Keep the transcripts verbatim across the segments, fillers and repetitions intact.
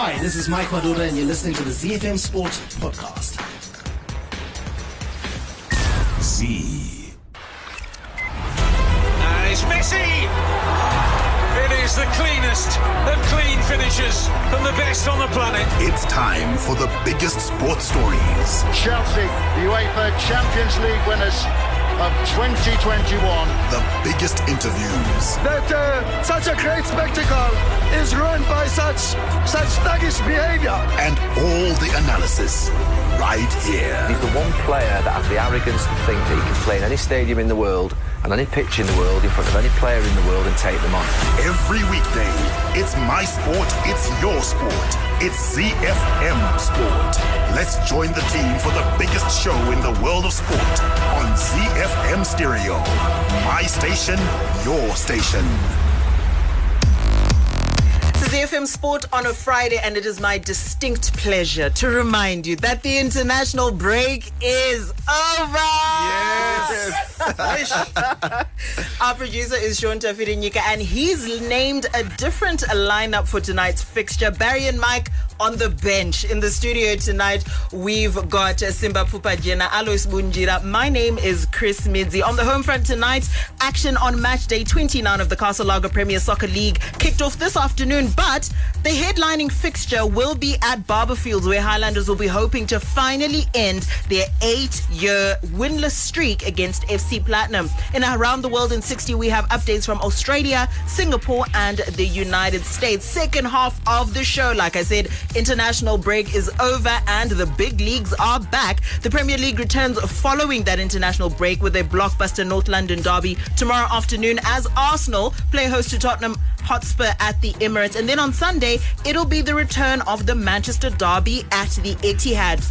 Hi, this is Mike Madura and you're listening to the Z F M Sport Podcast. Z. And it's Messi! It is the cleanest of clean finishes from the best on the planet. It's time for the biggest sports stories. Chelsea, the UEFA Champions League winners of twenty twenty-one. The biggest interviews. That uh, such a great spectacle is ruined by such such thuggish behaviour. And all the analysis right here. He's the one player that has the arrogance to think that he can play in any stadium in the world and any pitch in the world in front of any player in the world and take them on. Every weekday, it's my sport, it's your sport. It's Z F M Sport. Let's join the team for the biggest show in the world of sport on Z F M Stereo. My station, your station. Z F M Sport on a Friday, and it is my distinct pleasure to remind you that the international break is over. Yes. Our producer is Sean Tafirinika, and he's named a different lineup for tonight's fixture. Barry and Mike on the bench. In the studio tonight, we've got Simba Pupa Jena Alois Bunjira. My name is Chris Midzi. On the home front tonight, action on match day twenty-nine of the Castle Lager Premier Soccer League kicked off this afternoon. But the headlining fixture will be at Barbourfields, where Highlanders will be hoping to finally end their eight-year winless streak against F C Platinum. In Around the World in sixty, we have updates from Australia, Singapore, and the United States. Second half of the show, like I said, international break is over and the big leagues are back. The Premier League returns following that international break with a blockbuster North London derby tomorrow afternoon as Arsenal play host to Tottenham Hotspur at the Emirates. And then on Sunday, it'll be the return of the Manchester derby at the Etihad.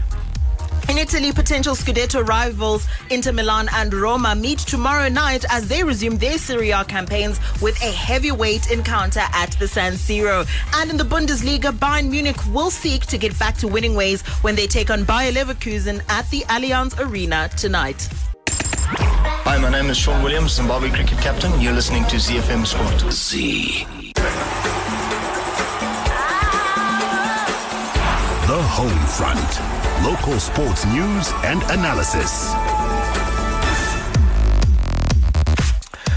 In Italy, potential Scudetto rivals Inter Milan and Roma meet tomorrow night as they resume their Serie A campaigns with a heavyweight encounter at the San Siro. And in the Bundesliga, Bayern Munich will seek to get back to winning ways when they take on Bayer Leverkusen at the Allianz Arena tonight. Hi, my name is Sean Williams, Zimbabwe cricket captain. You're listening to Z F M Sport. Z. The home front. Local sports news and analysis.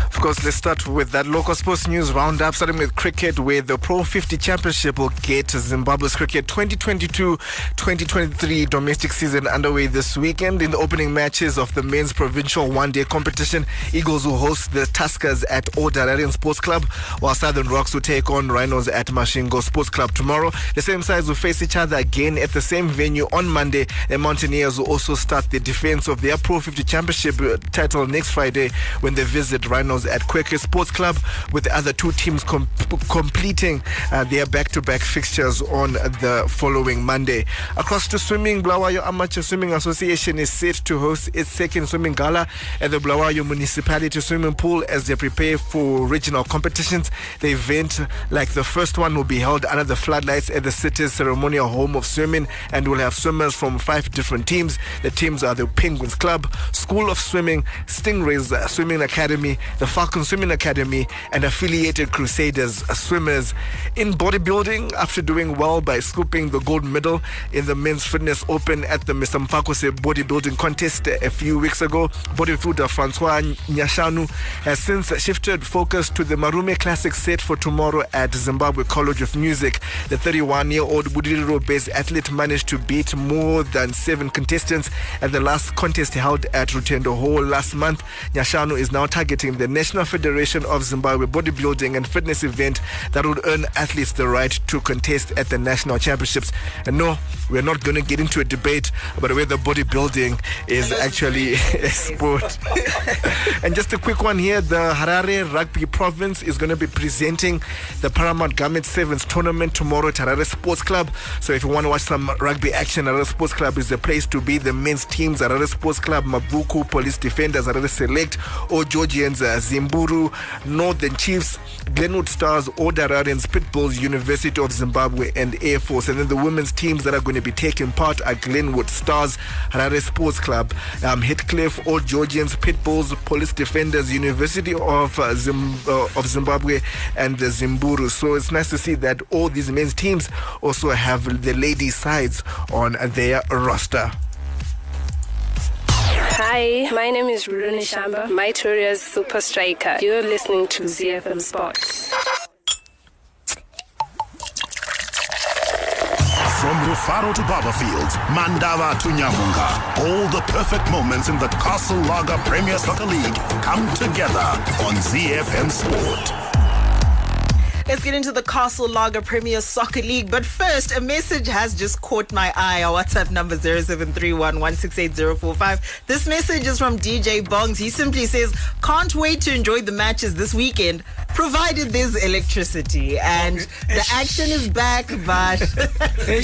Of course, let's start with that local sports news roundup, starting with cricket, where the Pro fifty Championship will get Zimbabwe's cricket twenty twenty-two twenty twenty-three domestic season underway this weekend. In the opening matches of the men's provincial one-day competition, Eagles will host the Tuskers at Old Dalarian Sports Club, while Southern Rocks will take on Rhinos at Mashingo Sports Club tomorrow. The same sides will face each other again at the same venue on Monday, and Mountaineers will also start the defense of their Pro fifty Championship title next Friday when they visit Rhinos at Kwekwe Sports Club, with the other two teams com- completing uh, their back-to-back fixtures on the following Monday. Across to swimming, Blawayo Amateur Swimming Association is set to host its second swimming gala at the Blawayo Municipality Swimming Pool as they prepare for regional competitions. The event, like the first one, will be held under the floodlights at the city's ceremonial home of swimming and will have swimmers from five different teams. The teams are the Penguins Club, School of Swimming, Stingrays Swimming Academy, the Falcon Swimming Academy, and affiliated Crusaders swimmers. In bodybuilding, after doing well by scooping the gold medal in the Men's Fitness Open at the Mister Mfakose bodybuilding contest a few weeks ago, bodybuilder Francois Nyashanu has since shifted focus to the Marume Classic set for tomorrow at Zimbabwe College of Music. The thirty-one-year-old Budiriro-based athlete managed to beat more than seven contestants at the last contest held at Rutendo Hall last month. Nyashanu is now targeting the National Federation of Zimbabwe Bodybuilding and Fitness event that would earn athletes the right to contest at the national championships. And no, we're not going to get into a debate about whether bodybuilding is actually a sport. And just a quick one here, the Harare Rugby Province is going to be presenting the Paramount Garment Sevens tournament tomorrow at Harare Sports Club. So if you want to watch some rugby action, Harare Sports Club is the place to be. The men's teams, Harare Sports Club, Mabuku, Police Defenders, Harare Select, or Georgians, Zimburu. Zimburu, Northern Chiefs, Glenwood Stars, Old Dalarian, Pitbulls, University of Zimbabwe and Air Force. And then the women's teams that are going to be taking part are Glenwood Stars, Harare Sports Club, um, Heathcliff, Old Georgians, Pitbulls, Police Defenders, University of, uh, Zim, uh, of Zimbabwe and the Zimburu. So it's nice to see that all these men's teams also have the ladies' sides on their roster. Hi, my name is Rulani Shamba, Maitoria's super striker. You're listening to Z F M Sports. From Rufaro to Barbourfields, Mandava to Nyamunga, all the perfect moments in the Castle Lager Premier Soccer League come together on Z F M Sport. Let's get into the Castle Lager Premier Soccer League. But first, a message has just caught my eye. Our WhatsApp number zero seven three one, one six eight zero four five. This message is from D J Bongs. He simply says, can't wait to enjoy the matches this weekend, provided there's electricity. And the action is back, but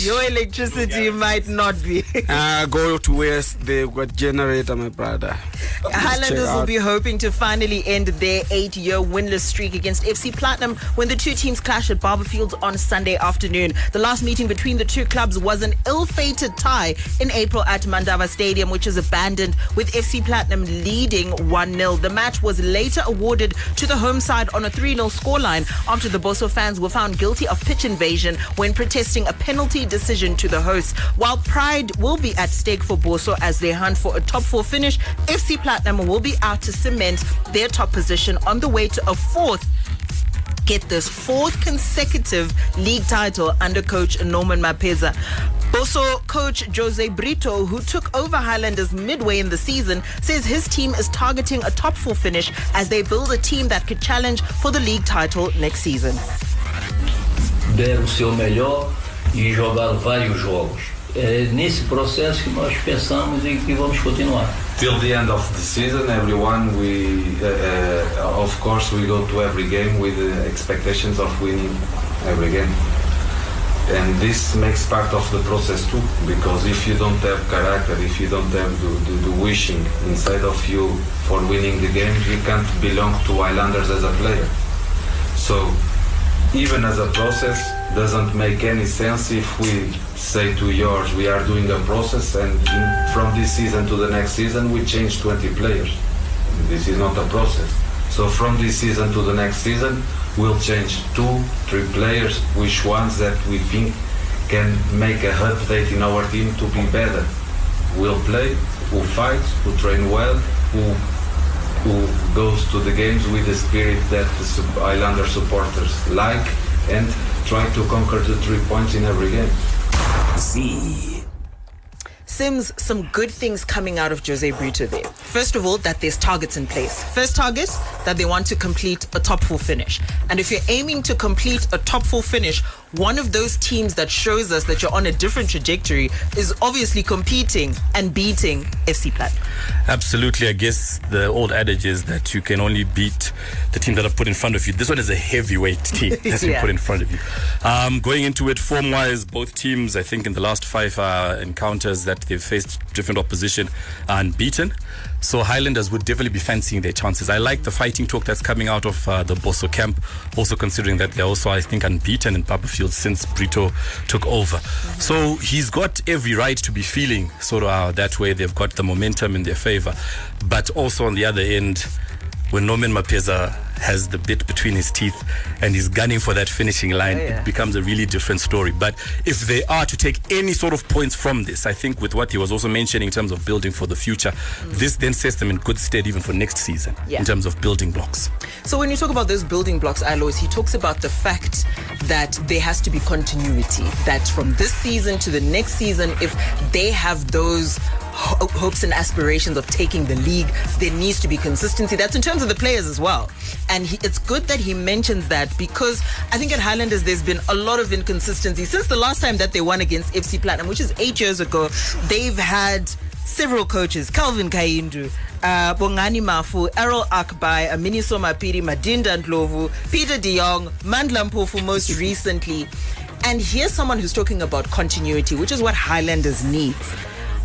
your electricity might not be. uh, go to West, they've got generator, my brother. Let's Highlanders will be hoping to finally end their eight-year winless streak against F C Platinum when the two teams clash at Barbourfields on Sunday afternoon. The last meeting between the two clubs was an ill-fated tie in April at Mandava Stadium, which was abandoned with F C Platinum leading one nil. The match was later awarded to the home side on a three nil scoreline after the Bosso fans were found guilty of pitch invasion when protesting a penalty decision to the hosts. While pride will be at stake for Bosso as they hunt for a top four finish, F C Platinum will be out to cement their top position on the way to a fourth get this fourth consecutive league title under coach Norman Mapeza. Bosso coach Jose Brito, who took over Highlanders midway in the season, says his team is targeting a top four finish as they build a team that could challenge for the league title next season. Deram o seu melhor e jogaram vários jogos. É nesse processo que nós pensamos e que vamos continuar. Till the end of the season, everyone, we, uh, of course, we go to every game with the expectations of winning every game. And this makes part of the process too, because if you don't have character, if you don't have the, the, the wishing inside of you for winning the game, you can't belong to Highlanders as a player. So, even as a process, doesn't make any sense if we say to yours, we are doing a process and in, from this season to the next season we change twenty players. This is not a process. So from this season to the next season we'll change two, three players, which ones that we think can make an update in our team to be better. We'll play, who fights, who train well, who who goes to the games with the spirit that the Islander supporters like and try to conquer the three points in every game. See. Sims, some good things coming out of Jose Brito there. First of all, that there's targets in place. First target, that they want to complete a top four finish. And if you're aiming to complete a top four finish, one of those teams that shows us that you're on a different trajectory is obviously competing and beating F C Platinum. Absolutely. I guess the old adage is that you can only beat the team that are put in front of you. This one is a heavyweight team that's yeah. been put in front of you. Um, going into it, form-wise, both teams, I think in the last five uh, encounters that they've faced different opposition are unbeaten. So Highlanders would definitely be fancying their chances. I like the fighting talk that's coming out of uh, the Bosso camp, also considering that they're also, I think, unbeaten in Barbourfields since Brito took over. Mm-hmm. So he's got every right to be feeling sort of uh, that way. They've got the momentum in their favor. But also on the other end, when Norman Mapeza has the bit between his teeth and he's gunning for that finishing line, oh, yeah. it becomes a really different story. But if they are to take any sort of points from this, I think with what he was also mentioning in terms of building for the future, mm. this then sets them in good stead even for next season yeah. in terms of building blocks. So when you talk about those building blocks, Alois, he talks about the fact that there has to be continuity, that from this season to the next season, if they have those ho- hopes and aspirations of taking the league, there needs to be consistency. That's in terms of the players as well. And he, it's good that he mentions that, because I think at Highlanders there's been a lot of inconsistency. Since the last time that they won against F C Platinum, which is eight years ago, they've had several coaches, Calvin Kaindu, uh, Bongani Mafu, Errol Akbai, Aminiso Mapiri, Madinda Ndlovu, Peter De Jong, Mandla Mpofu most recently. And here's someone who's talking about continuity, which is what Highlanders needs.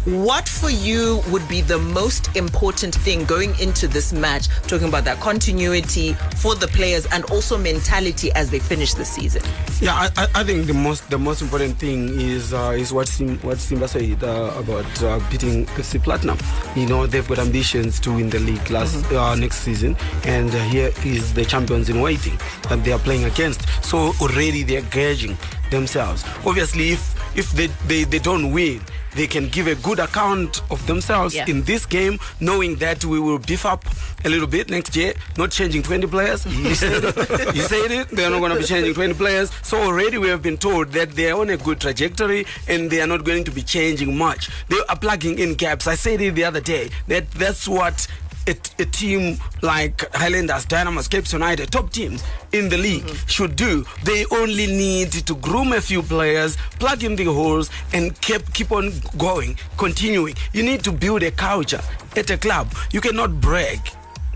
What for you would be the most important thing going into this match, talking about that continuity for the players and also mentality as they finish the season? Yeah, I, I think the most the most important thing is uh, is what Sim, what Simba said uh, about uh, beating F C Platinum. You know, they've got ambitions to win the league last, mm-hmm. uh, next season, and uh, here is the champions in waiting that they are playing against. So already they are gauging themselves. Obviously, if, if they, they, they don't win, they can give a good account of themselves yeah. in this game, knowing that we will beef up a little bit next year, not changing twenty players. You said it. You said it. They're not going to be changing twenty players. So already we have been told that they're on a good trajectory and they are not going to be changing much. They are plugging in gaps. I said it the other day. That That's what a, a team like Highlanders, Dynamos, CAPS United, top teams in the league mm-hmm. should do. They only need to groom a few players, plug in the holes, and keep keep on going, continuing. You need to build a culture at a club. You cannot brag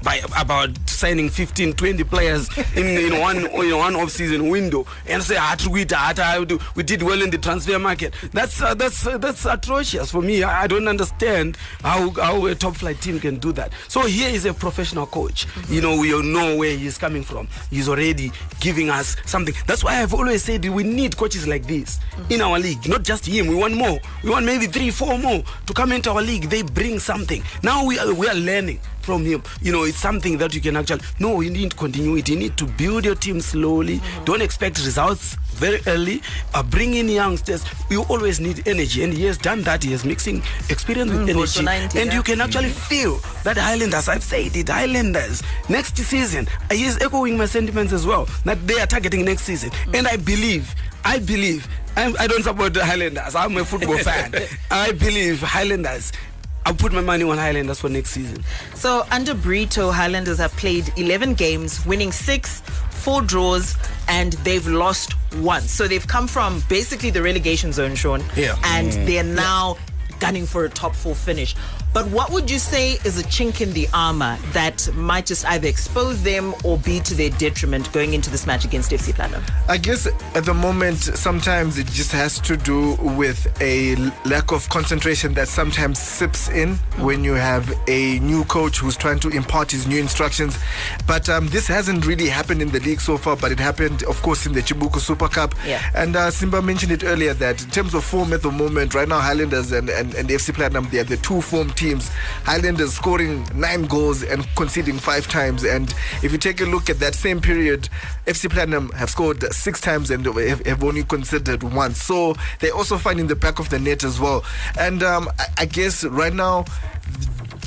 by about signing fifteen, twenty players in, in one in one off-season window and say we did well in the transfer market. That's uh, that's uh, that's atrocious for me. I, I don't understand how, how a top-flight team can do that. So here is a professional coach. Mm-hmm. You know, we all know where he's coming from. He's already giving us something. That's why I've always said we need coaches like this mm-hmm. in our league. Not just him. We want more. We want maybe three, four more to come into our league. They bring something. Now we are, we are learning from him. You know, it's something that you can actually... No, you need continuity. You need to build your team slowly. Mm-hmm. Don't expect results very early. Uh, bring in youngsters. You always need energy. And he has done that. He has mixing experience mm, with energy. ninety, and yeah. you can actually mm-hmm. feel that Highlanders, I've said it, Highlanders, next season, he is echoing my sentiments as well, that they are targeting next season. Mm-hmm. And I believe, I believe, I'm, I don't support the Highlanders. I'm a football fan. I believe Highlanders... I'll put my money on Highlanders for next season. So, under Brito, Highlanders have played eleven games, winning six, four draws, and they've lost once. So, they've come from basically the relegation zone, Sean. Yeah. And mm. they're now yeah. gunning for a top four finish. But what would you say is a chink in the armor that might just either expose them or be to their detriment going into this match against F C Platinum? I guess at the moment, sometimes it just has to do with a lack of concentration that sometimes sips in mm-hmm. when you have a new coach who's trying to impart his new instructions. But um, this hasn't really happened in the league so far, but it happened, of course, in the Chibuku Super Cup. Yeah. And uh, Simba mentioned it earlier that in terms of form at the moment, right now Highlanders and, and, and F C Platinum, they are the two form teams. Highlanders scoring nine goals and conceding five times. And if you take a look at that same period, F C Platinum have scored six times and have only conceded once. So they're also finding the back of the net as well. And um, I guess right now,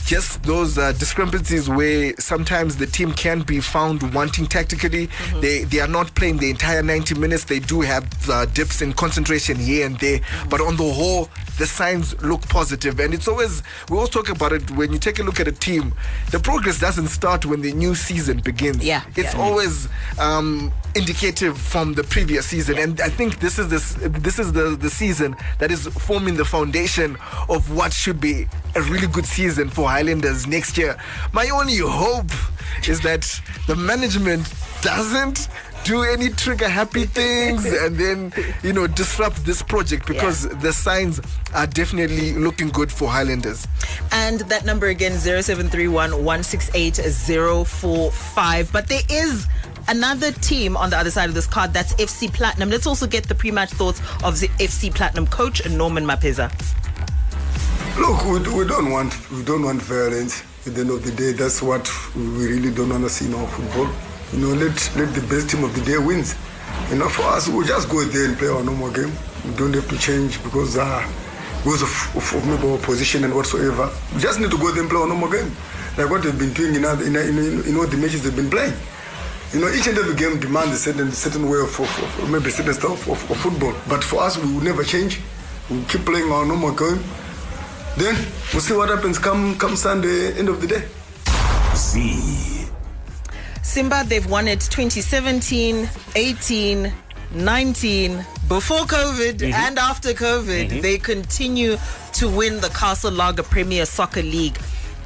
just those uh, discrepancies where sometimes the team can be found wanting tactically. Mm-hmm. They they are not playing the entire ninety minutes. They do have uh, dips in concentration here and there. Mm-hmm. But on the whole, the signs look positive. And it's always, we always talk about it, when you take a look at a team, the progress doesn't start when the new season begins. Yeah, It's yeah. always um, indicative from the previous season. Yeah. And I think this is this this is the, the season that is forming the foundation of what should be a really good season for Highlanders next year. My only hope is that the management doesn't do any trigger happy things and then, you know, disrupt this project, because yeah. the signs are definitely looking good for Highlanders. And that number again, zero seven three one, one six eight, zero four five. But there is another team on the other side of this card, that's F C Platinum. Let's also get the pre-match thoughts of the F C Platinum coach, Norman Mapeza. Look, we, we don't want we don't want violence. At the end of the day, that's what we really don't want to see in our football. You know, let let the best team of the day wins. You know, for us, we just go there and play our normal game. We don't have to change because uh, because of, of, of maybe our position and whatsoever. We just need to go there and play our normal game, like what they've been doing in other, in, in, in all the matches they've been playing. You know, each and every game demands a certain certain way of, of, of maybe certain stuff of, of football. But for us, we will never change. We keep playing our normal game. Then we'll see what happens come come Sunday, end of the day. See. Simba, they've won it twenty seventeen, eighteen, nineteen, before COVID mm-hmm. and after COVID. Mm-hmm. They continue to win the Castle Lager Premier Soccer League.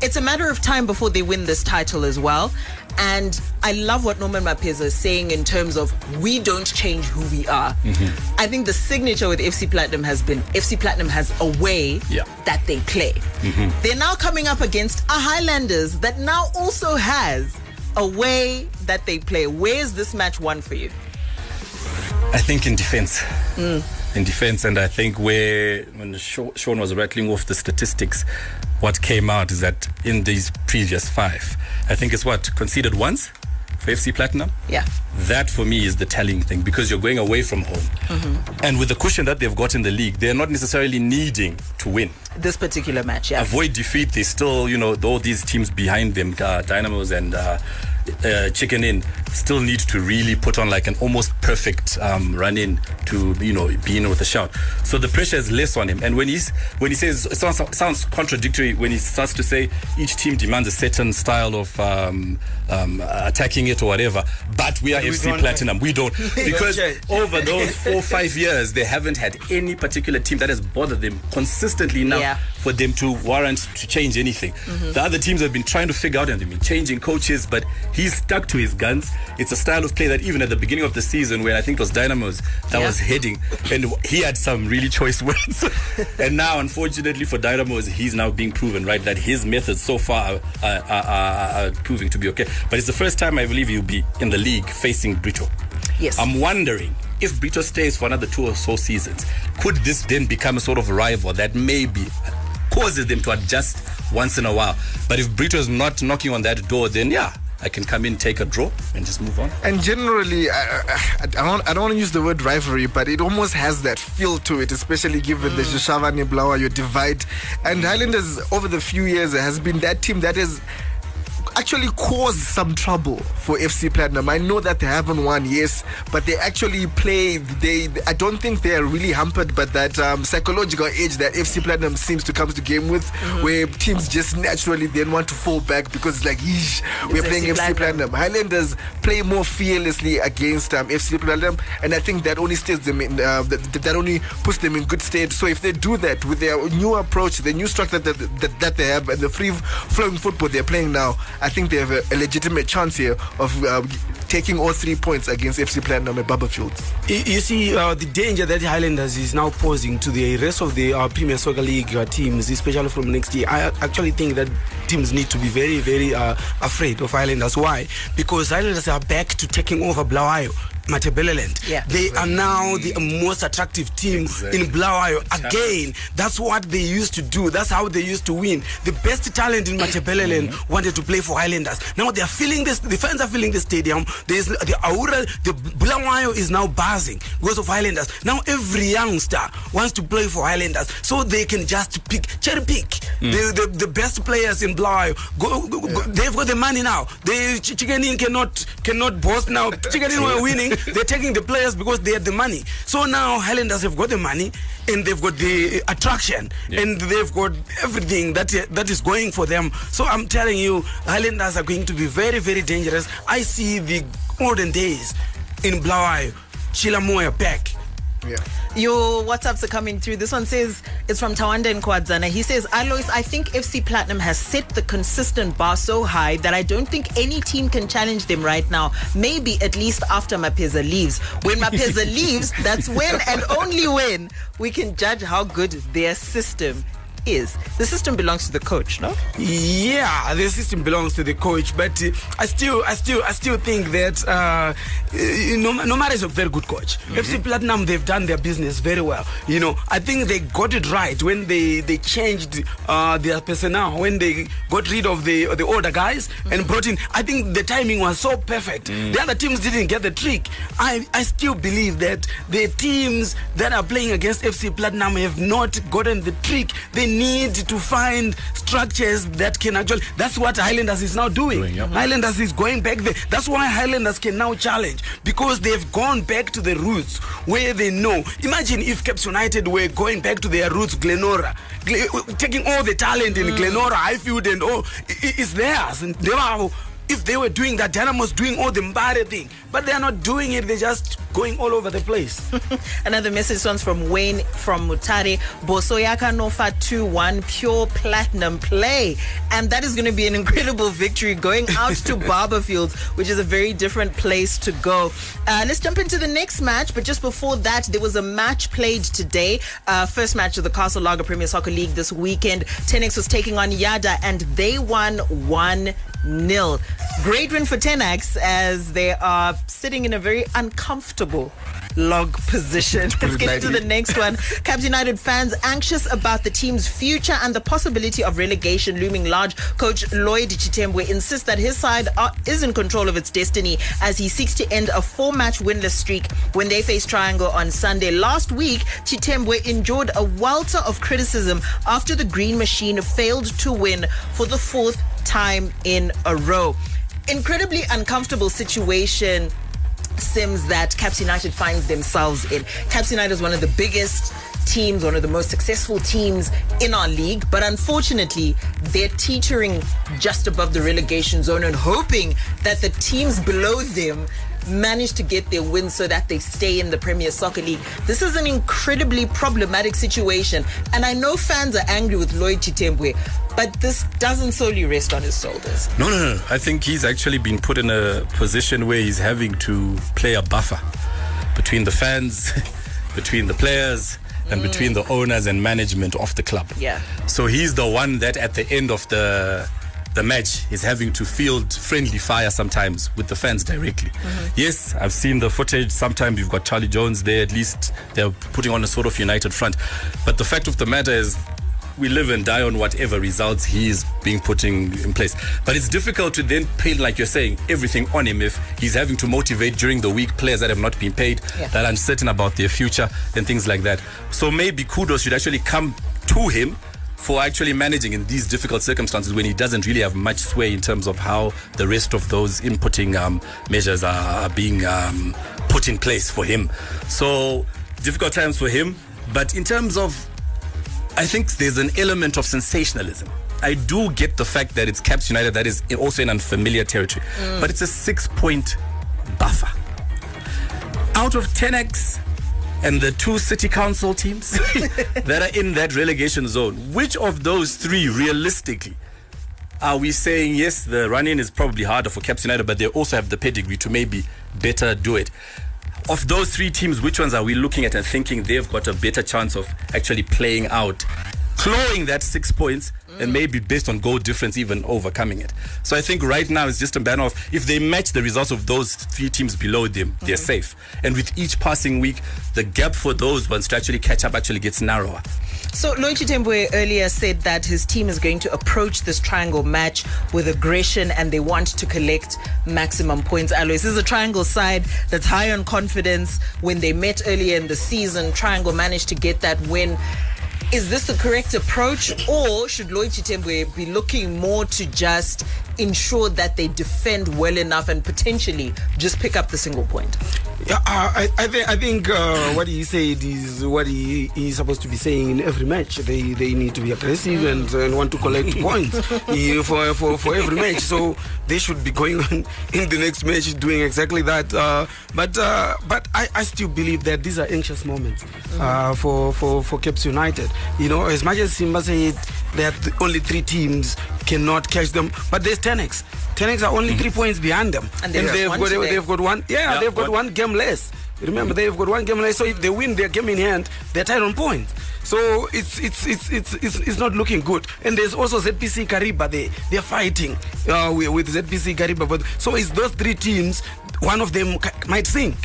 it's a matter of time before they win this title as well. And I love what Norman Mapeza is saying in terms of we don't change who we are. Mm-hmm. I think the signature with F C Platinum has been F C Platinum has a way yeah. that they play. Mm-hmm. They're now coming up against a Highlanders that now also has a way that they play. Where's this match won for you? I think in defense. Mm. In defense, and I think where when Sean was rattling off the statistics, what came out is that in these previous five, I think it's what conceded once for F C Platinum. Yeah, that for me is the telling thing, because you're going away from home, mm-hmm. and with the cushion that they've got in the league, they're not necessarily needing to win this particular match. Yeah, avoid defeat. They still, you know, all these teams behind them, uh, Dynamos and. Uh, Uh, Chicken Inn still need to really put on like an almost perfect um, run in to, you know, be in with a shout. So the pressure is less on him. And when he's when he says it sounds, sounds contradictory when he starts to say each team demands a certain style of um, um, attacking it or whatever, but we are we F C Platinum. Know. We don't, because over those four five years they haven't had any particular team that has bothered them consistently enough yeah. for them to warrant to change anything. Mm-hmm. The other teams have been trying to figure out and they've been changing coaches, but he's stuck to his guns. It's a style of play that even at the beginning of the season, when I think it was Dynamos that yeah. was heading, and he had some really choice words. And now, unfortunately for Dynamos, he's now being proven right that his methods so far are, are, are, are proving to be okay. But it's the first time I believe he'll be in the league facing Brito. Yes, I'm wondering if Brito stays for another two or so seasons, could this then become a sort of rival that maybe causes them to adjust once in a while? But if Brito is not knocking on that door, then yeah. I can come in, take a draw, and just move on. And generally, I, I, I don't, I don't want to use the word rivalry, but it almost has that feel to it, especially given mm. the Joshava Niblawa, your divide. And Highlanders, over the few years, has been that team that has actually caused some trouble for F C Platinum. I know that they haven't won, yes, but they actually play. They, I don't think they are really hampered by that um, psychological edge that F C Platinum seems to come to game with, mm-hmm. where teams just naturally then want to fall back because it's like, yeesh, we're it's playing F C Platinum. Platinum. Highlanders play more fearlessly against um, F C Platinum, and I think that only stays them in, uh, that, that only puts them in good stead. So if they do that with their new approach, the new structure that that, that they have, and the free-flowing football they're playing now, I think they have a, a legitimate chance here of uh, taking all three points against F C Platinum at Barbourfields. You see, uh, the danger that Highlanders is now posing to the rest of the uh, Premier Soccer League uh, teams, especially from next year, I actually think that teams need to be very, very uh, afraid of Highlanders. Why? Because Highlanders are back to taking over Blawayo. Matabeleland. Yeah. They are now the most attractive team exactly. in Blawayo. Again, that's what they used to do. That's how they used to win. The best talent in Matabeleland mm-hmm. wanted to play for Highlanders. Now they are feeling this. The fans are feeling the stadium. There's the aura. The Blawayo is now buzzing because of Highlanders. Now every youngster wants to play for Highlanders, so they can just pick, cherry pick mm. the, the the best players in Blawayo. Go, go, yeah. go, they've got the money now. They Chicken Inn cannot cannot boast now. Chicken Inn were winning. They're taking the players because they had the money. So now Highlanders have got the money and they've got the attraction yeah. and they've got everything that that is going for them. So I'm telling you, Highlanders are going to be very, very dangerous. I see the olden days in Blawayo, Chilamoya back. Yeah. Your WhatsApps are coming through. This one says, it's from Tawanda in Kwadzana. He says, Alois, I think F C Platinum has set the consistent bar so high that I don't think any team can challenge them right now. Maybe at least after Mapeza leaves. When Mapeza leaves, that's when and only when we can judge how good their system is. The system belongs to the coach, no? Yeah, the system belongs to the coach, but uh, I still, I still, I still think that uh, you know, Nomad is a very good coach. Mm-hmm. F C Platinum, they've done their business very well. You know, I think they got it right when they they changed uh, their personnel, when they got rid of the the older guys mm-hmm. and brought in. I think the timing was so perfect. Mm-hmm. The other teams didn't get the trick. I I still believe that the teams that are playing against F C Platinum have not gotten the trick. They need to find structures that can actually. That's what Highlanders is now doing. doing yeah. Highlanders is going back there. That's why Highlanders can now challenge, because they've gone back to the roots where they know. Imagine if CAPS United were going back to their roots, Glenora, Gle- taking all the talent in mm. Glenora, Highfield, and all. It's theirs. And they were If they were doing that, Dynamo's doing all the Mbare thing. But they're not doing it. They're just going all over the place. Another message one's from Wayne from Mutare. Bosoyaka Nofa two one, pure platinum play. And that is going to be an incredible victory going out to Barbourfields, which is a very different place to go. Uh, let's jump into the next match. But just before that, there was a match played today. Uh, first match of the Castle Lager Premier Soccer League this weekend. Tenax was taking on Yada and they won one nil. Great win for Tenax as they are sitting in a very uncomfortable log position. Let's get into the next one. C A P S United fans anxious about the team's future and the possibility of relegation looming large. Coach Lloyd Chitembwe insists that his side are, is in control of its destiny as he seeks to end a four-match winless streak when they face Triangle on Sunday. Last week, Chitembwe endured a welter of criticism after the Green Machine failed to win for the fourth time in a row. Incredibly uncomfortable situation, Sims, that C A P S United finds themselves in. C A P S United is one of the biggest teams, one of the most successful teams in our league, but unfortunately they're teetering just above the relegation zone and hoping that the teams below them manage to get their win so that they stay in the Premier Soccer League. This is an incredibly problematic situation, and I know fans are angry with Lloyd Chitembwe, but this doesn't solely rest on his shoulders. No, no, no. I think he's actually been put in a position where he's having to play a buffer between the fans, between the players, and mm. between the owners and management of the club. Yeah. So he's the one that at the end of the the match is having to field friendly fire sometimes with the fans directly. Mm-hmm. Yes, I've seen the footage. Sometimes you've got Charlie Jones there. At least they're putting on a sort of united front. But the fact of the matter is we live and die on whatever results he is being putting in place. But it's difficult to then pin, like you're saying, everything on him if he's having to motivate during the week players that have not been paid, yeah. that are uncertain about their future and things like that. So maybe kudos should actually come to him for actually managing in these difficult circumstances when he doesn't really have much sway in terms of how the rest of those inputting um, measures are being um, put in place for him. So difficult times for him. But in terms of, I think there's an element of sensationalism. I do get the fact that it's C A P S United that is also in unfamiliar territory. Mm. But it's a six-point buffer. Out of ten X... and the two city council teams that are in that relegation zone, which of those three realistically are we saying, yes, the run-in is probably harder for C A P S United, but they also have the pedigree to maybe better do it. Of those three teams, which ones are we looking at and thinking they've got a better chance of actually playing out, clawing that six points, mm. and maybe based on goal difference even overcoming it? So I think right now it's just a banner of if they match the results of those three teams below them, mm-hmm. they're safe. And with each passing week, the gap for those ones to actually catch up actually gets narrower. So Lloyd Chitembwe earlier said that his team is going to approach this Triangle match with aggression and they want to collect maximum points. Alois, this is a Triangle side that's high on confidence. When they met earlier in the season, Triangle managed to get that win. Is this the correct approach, or should Lloyd Chitembwe be looking more to just ensure that they defend well enough and potentially just pick up the single point? Yeah, uh, I, I, th- I think uh, what he said is what he is supposed to be saying in every match. They they need to be aggressive mm. and, and want to collect points uh, for, for for every match. So they should be going on in the next match doing exactly that. Uh, but uh, but I, I still believe that these are anxious moments mm. uh, for for for C A P S United. You know, as much as Simba said that only three teams cannot catch them, but there's ten X. ten X are only mm. three points behind them, and, and they've, got, they've got one. Yeah, yeah they've got one. one game less. Remember, they've got one game less. So if they win their game in hand, they're tied on points. So it's it's it's it's it's, it's not looking good. And there's also Z P C Kariba. They they're fighting uh, with, with Z P C Kariba. But so it's those three teams. One of them might sink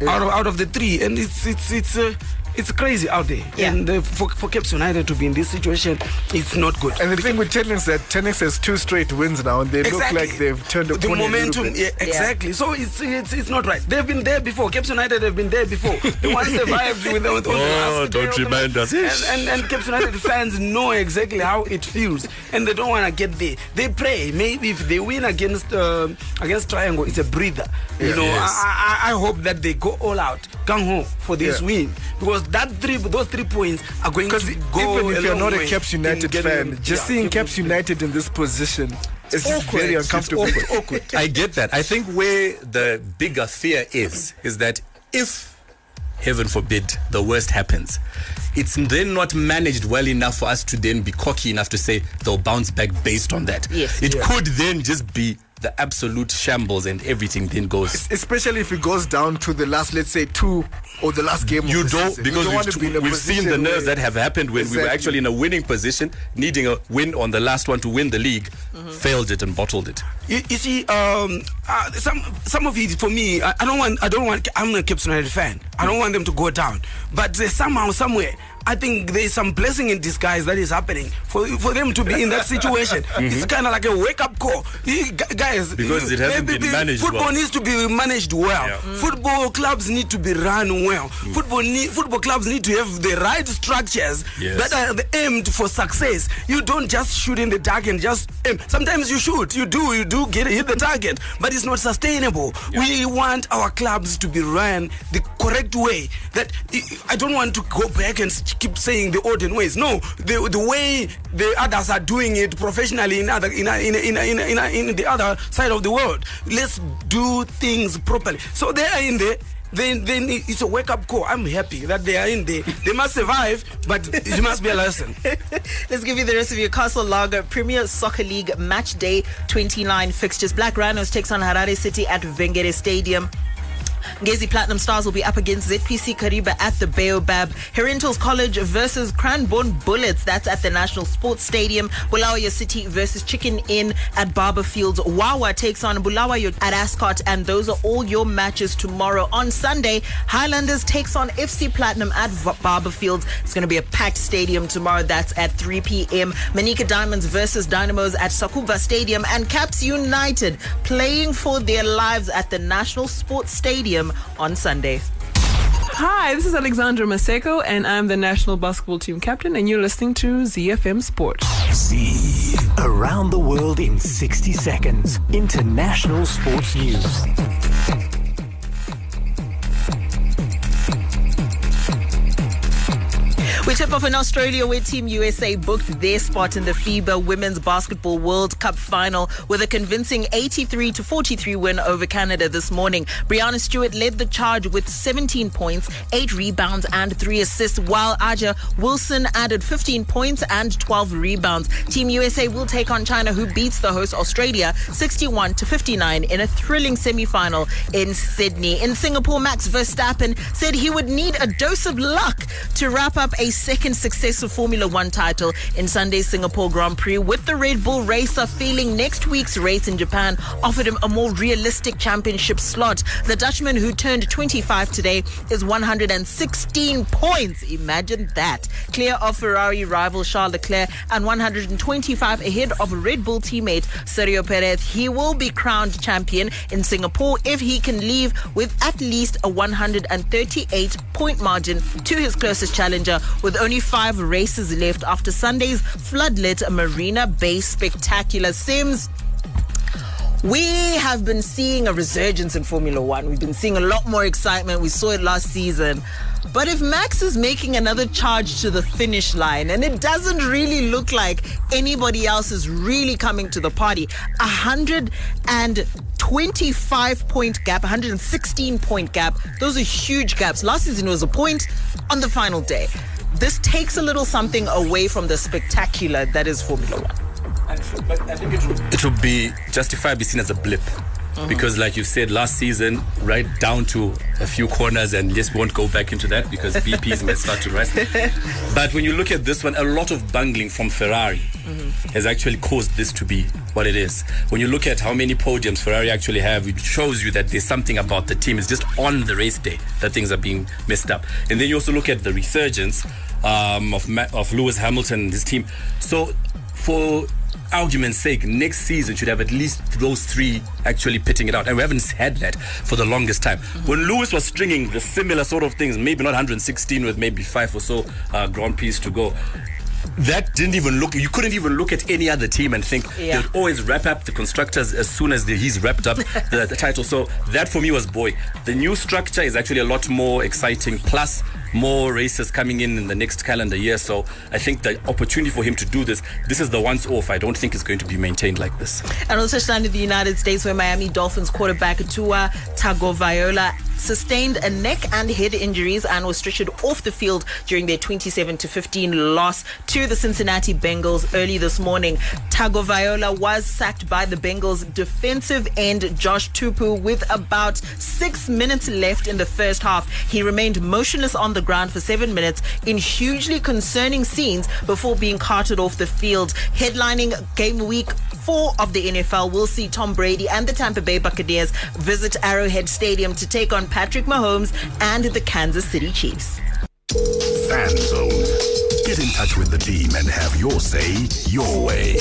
yeah. out of out of the three, and it's it's it's. Uh, It's crazy out there. Yeah. And uh, for, for C A P S United to be in this situation, it's not good. And the thing with Tenax is that Tenax has two straight wins now, and they exactly. look like they've turned the momentum. Yeah, exactly. Yeah. So it's it's it's not right. They've been there before. C A P S United have been there before. They once survived with, with, with oh, the don't remind us. And, and, and C A P S United fans know exactly how it feels, and they don't want to get there. They pray maybe if they win against uh, against Triangle, it's a breather. Yeah. You know, yes. I, I I hope that they go all out, gung ho for this yeah. win, because that three, those three points are going to go. Even if you're not a C A P S United fan, just seeing C A P S United in this position It's awkward. Very uncomfortable. It's awkward. It's awkward. I get that. I think where the bigger fear is, is that if, heaven forbid, the worst happens, it's then not managed well enough for us to then be cocky enough to say they'll bounce back based on that. Yes. It yeah. could then just be the absolute shambles and everything then goes. Especially if it goes down to the last, let's say, two or the last game. You of the don't season. Because you don't we've, to be we've seen the nerves that have happened when exactly. we were actually in a winning position, needing a win on the last one to win the league, mm-hmm. failed it and bottled it. You, you see, um, uh, some some of it for me. I, I don't want. I don't want. I'm a C A P S United fan. I don't want them to go down. But uh, somehow, somewhere, I think there is some blessing in disguise that is happening for for them to be in that situation. Mm-hmm. It's kind of like a wake up call, you guys. Because it hasn't been managed well. Football needs to be managed well. Yeah. Mm. Football clubs need to be run well. Mm. Football need, football clubs need to have the right structures yes. that are aimed for success. You don't just shoot in the dark and just aim. Sometimes you shoot, you do, you do get hit the target, but it's not sustainable. Yeah. We want our clubs to be run the correct way. That I don't want to go back and keep saying the olden ways. No, the the way the others are doing it professionally in other in a, in a, in a, in, a, in, a, in the other side of the world. Let's do things properly. So they are in there. Then then it's a wake up call. I'm happy that they are in there. They must survive, but it must be a lesson. Let's give you the rest of your Castle Lager Premier Soccer League match day twenty-nine fixtures. Black Rhinos takes on Harare City at Vengere Stadium. Ngezi Platinum Stars will be up against Z P C Kariba at the Baobab. Herentals College versus Cranbourne Bullets. That's at the National Sports Stadium. Bulawayo City versus Chicken Inn at Barbourfields. Wawa takes on Bulawayo at Ascot. And those are all your matches tomorrow. On Sunday, Highlanders takes on F C Platinum at Barbourfields. It's going to be a packed stadium tomorrow. That's at three p.m. Manika Diamonds versus Dynamos at Sakuva Stadium. And C A P S United playing for their lives at the National Sports Stadium on Sunday. Hi, this is Alexandra Maseko, and I'm the National Basketball Team Captain, and you're listening to Z F M Sport. Z Around the World in sixty Seconds. International Sports News. We tip off in Australia, where Team U S A booked their spot in the FIBA Women's Basketball World Cup final with a convincing eighty-three to forty-three win over Canada this morning. Brianna Stewart led the charge with seventeen points, eight rebounds and three assists, while Aja Wilson added fifteen points and twelve rebounds. Team U S A will take on China, who beats the host Australia sixty-one to fifty-nine in a thrilling semi-final in Sydney. In Singapore, Max Verstappen said he would need a dose of luck to wrap up a second successive Formula One title in Sunday's Singapore Grand Prix, with the Red Bull racer feeling next week's race in Japan offered him a more realistic championship slot. The Dutchman, who turned twenty-five today, is one hundred sixteen points. Imagine that. Clear of Ferrari rival Charles Leclerc and one hundred twenty-five ahead of Red Bull teammate Sergio Perez. He will be crowned champion in Singapore if he can leave with at least a one hundred thirty-eight point margin to his closest challenger, with only five races left after Sunday's floodlit Marina Bay spectacular. Sims, we have been seeing a resurgence in Formula One. We've been seeing a lot more excitement. We saw it last season. But if Max is making another charge to the finish line, and it doesn't really look like anybody else is really coming to the party, one hundred twenty-five point gap, one hundred sixteen point gap, those are huge gaps. Last season was a point on the final day. This takes a little something away from the spectacular that is Formula One. And so, but I think it would, it would be justifiably seen as a blip. Mm-hmm. Because like you said, last season, right down to a few corners, and yes, we won't go back into that because B Ps may start to rise. But when you look at this one, a lot of bungling from Ferrari mm-hmm. has actually caused this to be what it is. When you look at how many podiums Ferrari actually have, it shows you that there's something about the team. It's just on the race day that things are being messed up. And then you also look at the resurgence um, of, Ma- of Lewis Hamilton and his team. So for argument's sake, next season should have at least those three actually pitting it out, and we haven't had that for the longest time. Mm-hmm. When Lewis was stringing the similar sort of things, maybe not one hundred sixteen with maybe five or so uh, Grand Prix to go, that didn't even look, you couldn't even look at any other team and think yeah. they'd always wrap up the constructors as soon as the, he's wrapped up the, the title. So that for me was boy. The new structure is actually a lot more exciting, plus more races coming in in the next calendar year. So I think the opportunity for him to do this, this is the once off. I don't think it's going to be maintained like this. And also, Shlanda, the United States, where Miami Dolphins quarterback Tua Tagovailoa sustained a neck and head injuries and was stretchered off the field during their twenty-seven to fifteen loss to the Cincinnati Bengals early this morning. Tagovailoa was sacked by the Bengals defensive end Josh Tupu with about six minutes left in the first half. He remained motionless on the ground for seven minutes in hugely concerning scenes before being carted off the field. Headlining game week four of the N F L will see Tom Brady and the Tampa Bay Buccaneers visit Arrowhead Stadium to take on Patrick Mahomes and the Kansas City Chiefs. Fan Zone. Get in touch with the team and have your say your way.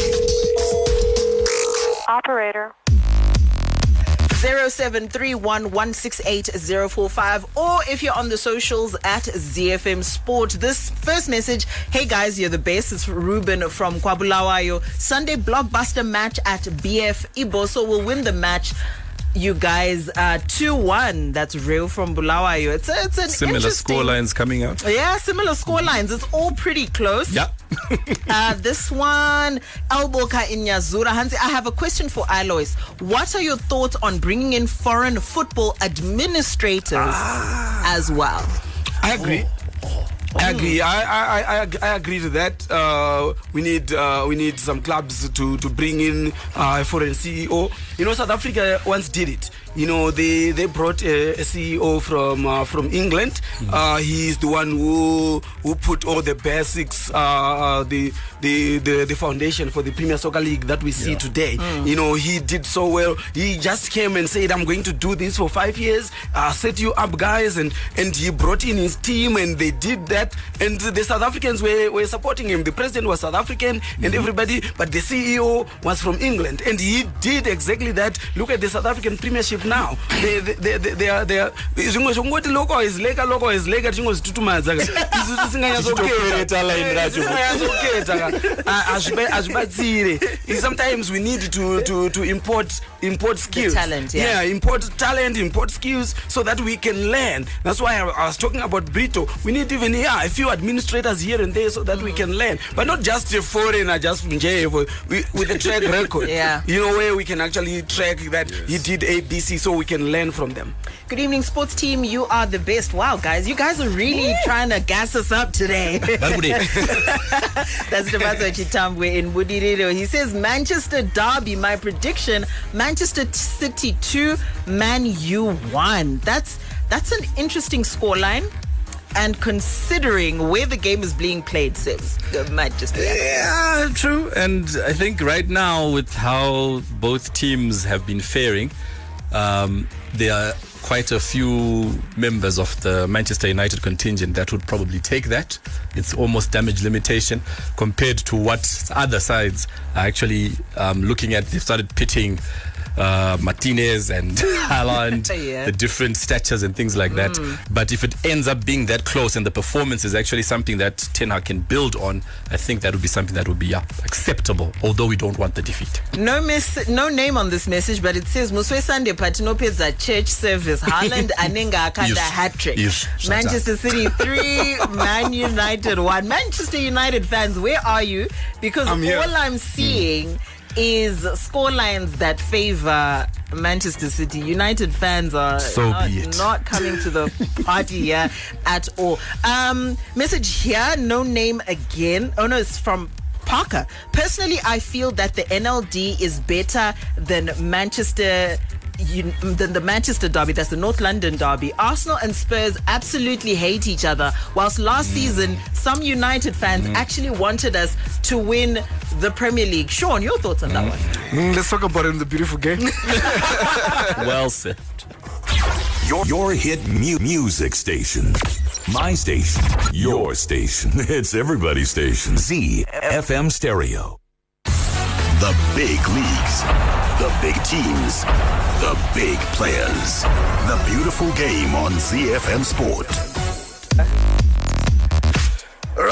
Operator. zero seven three one one six eight zero four five, or if you're on the socials at Z F M Sport. This first message: hey guys, you're the best. It's Ruben from Kwabulawayo. Sunday blockbuster match at B F. Iboso will win the match, you guys, uh, two one. That's Reo from Bulawayo. It's a, it's an similar interesting score lines coming up. Yeah, similar score lines. It's all pretty close. Yeah. uh, this one, Elboka in Yazura. Hansi, I have a question for Alois. What are your thoughts on bringing in foreign football administrators ah. as well? I agree. Oh. Oh. I agree. I, I, I, I agree to that. Uh, we need uh, we need some clubs to, to bring in uh, a foreign C E O. You know, South Africa once did it. You know, they, they brought a, a C E O from uh, from England. Mm-hmm. Uh, he's the one who who put all the basics, uh, the, the the the foundation for the Premier Soccer League that we see yeah. today. Mm. You know, he did so well. He just came and said, "I'm going to do this for five years. Uh, set you up, guys." And and he brought in his team, and they did that. And the South Africans were, were supporting him. The president was South African, mm-hmm. and everybody. But the C E O was from England, and he did exactly that. Look at the South African Premiership. Now they they they they are they are zvingoshongoti loko is leka loko is leka zvingozvitutumadza izvi zvisinganyazoketa line racho zvisinganyazoketa azvi azvibatsire. Sometimes we need to to to import import skills, talent, yeah. yeah import talent, import skills, so that we can learn. That's why I was talking about Brito. We need even yeah, a few administrators here and there, so that mm-hmm. we can learn, but not just a foreigner, just with a track record. Yeah, you know, where we can actually track that yes. he did A B C, so we can learn from them. Good evening, sports team. You are the best. Wow, guys, you guys are really yeah. trying to gas us up today. That's Demazo Chitembwe in Budiriro. He says, Manchester derby, my prediction, Manchester City two, Man U one. That's, that's an interesting scoreline. And considering where the game is being played, Sibs, it might just be yeah, true. And I think right now, with how both teams have been faring, Um, there are quite a few members of the Manchester United contingent that would probably take that. It's almost damage limitation compared to what other sides are actually um, looking at. They've started pitting uh, Martinez and Haaland, yeah. the different statures and things like that. Mm. But if it ends up being that close and the performance is actually something that Ten Hag can build on, I think that would be something that would be yeah, acceptable, although we don't want the defeat. No miss, no name on this message, but it says, Muswe Sande Patinopeza Church Service, Haaland Anenga Akanda hat-trick. Manchester City three, Man United one. Manchester United fans, where are you? Because I'm all here. I'm seeing... Mm. is scorelines that favor Manchester City. United fans are so not, not coming to the party here at all. Um, message here, no name again. Oh no, it's from Parker. Personally, I feel that the N L D is better than Manchester You, than the Manchester derby. That's the North London derby. Arsenal and Spurs absolutely hate each other, whilst last mm. season some United fans mm. actually wanted us to win the Premier League. Sean, your thoughts on mm. that one? Mm, let's talk about it in the beautiful game. Well said. Your, your hit mu- music station. My station. Your station. It's everybody's station. Z F M Stereo. The big leagues, the big teams, the big players, the beautiful game on Z F M Sport.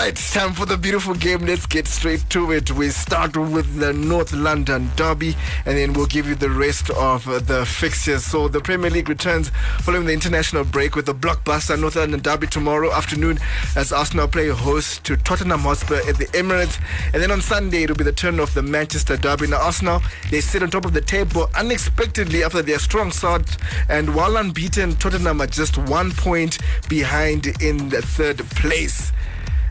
right, time for the beautiful game. Let's get straight to it. We start with the North London derby, and then we'll give you the rest of the fixtures. So the Premier League returns following the international break with the blockbuster North London derby tomorrow afternoon as Arsenal play host to Tottenham Hotspur at the Emirates. And then on Sunday, it'll be the turn of the Manchester derby. Now, Arsenal, they sit on top of the table unexpectedly after their strong start, and while unbeaten, Tottenham are just one point behind in the third place.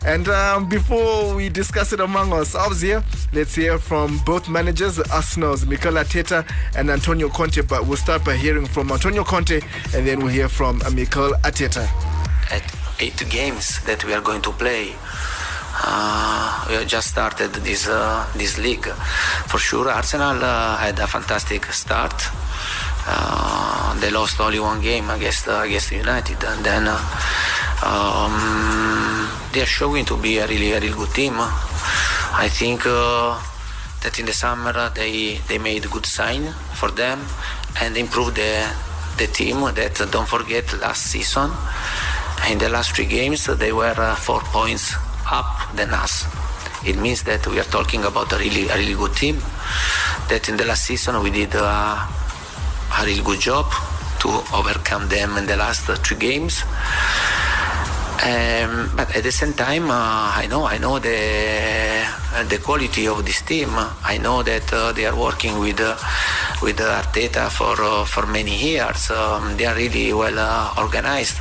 And um, before we discuss it among ourselves here, let's hear from both managers, Arsenal's Mikel Arteta and Antonio Conte. But we'll start by hearing from Antonio Conte, and then we'll hear from Mikel Arteta. At eight games that we are going to play, uh, we just started this uh, this league. For sure, Arsenal uh, had a fantastic start. Uh, they lost only one game against uh, against United, and then. Uh, Um, they are showing to be a really, a really good team. I think uh, that in the summer they they made good sign for them and improved the the team. That don't forget last season, in the last three games they were uh, four points up than us. It means that we are talking about a really, a really good team. That in the last season we did uh, a really good job to overcome them in the last three games. Um, but at the same time, uh, I know I know the uh, the quality of this team. I know that uh, they are working with uh, with Arteta for uh, for many years. Um, they are really well uh, organized.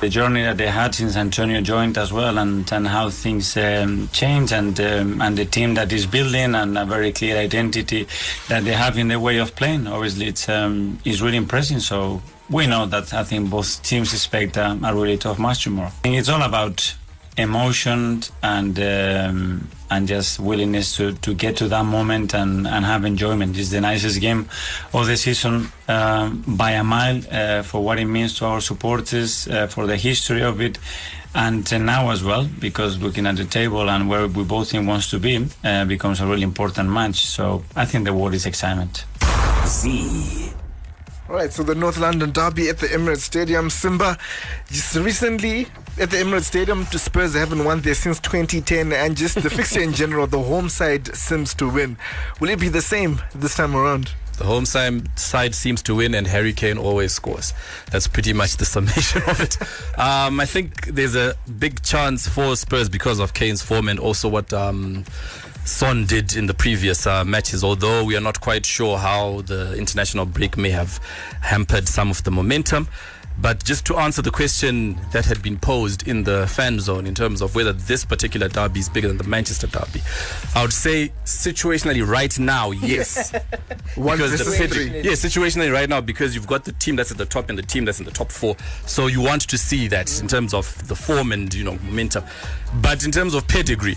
The journey that they had since Antonio joined as well, and, and how things um, change, and um, and the team that is building, and a very clear identity that they have in their way of playing. Obviously, it's um, it's really impressive. So we know that I think both teams expect um, a really tough match tomorrow. I think it's all about emotion and um, and just willingness to, to get to that moment and, and have enjoyment. It's the nicest game of the season um, by a mile uh, for what it means to our supporters, uh, for the history of it, and uh, now as well, because looking at the table and where we both think wants to be uh, becomes a really important match. So I think the word is excitement. See. All right, so the North London derby at the Emirates Stadium. Simba, just recently at the Emirates Stadium, the Spurs haven't won there since twenty ten, and just the fixture in general, the home side seems to win. Will it be the same this time around? The home side seems to win, and Harry Kane always scores. That's pretty much the summation of it. Um, I think there's a big chance for Spurs because of Kane's form and also what um, Son did in the previous uh, matches, although we are not quite sure how the international break may have hampered some of the momentum. But just to answer the question that had been posed in the fan zone in terms of whether this particular derby is bigger than the Manchester derby, I would say situationally right now, yes. One because the situation, yeah, situationally right now, because you've got the team that's at the top and the team that's in the top four. So you want to see that mm. in terms of the form and, you know, momentum. But in terms of pedigree,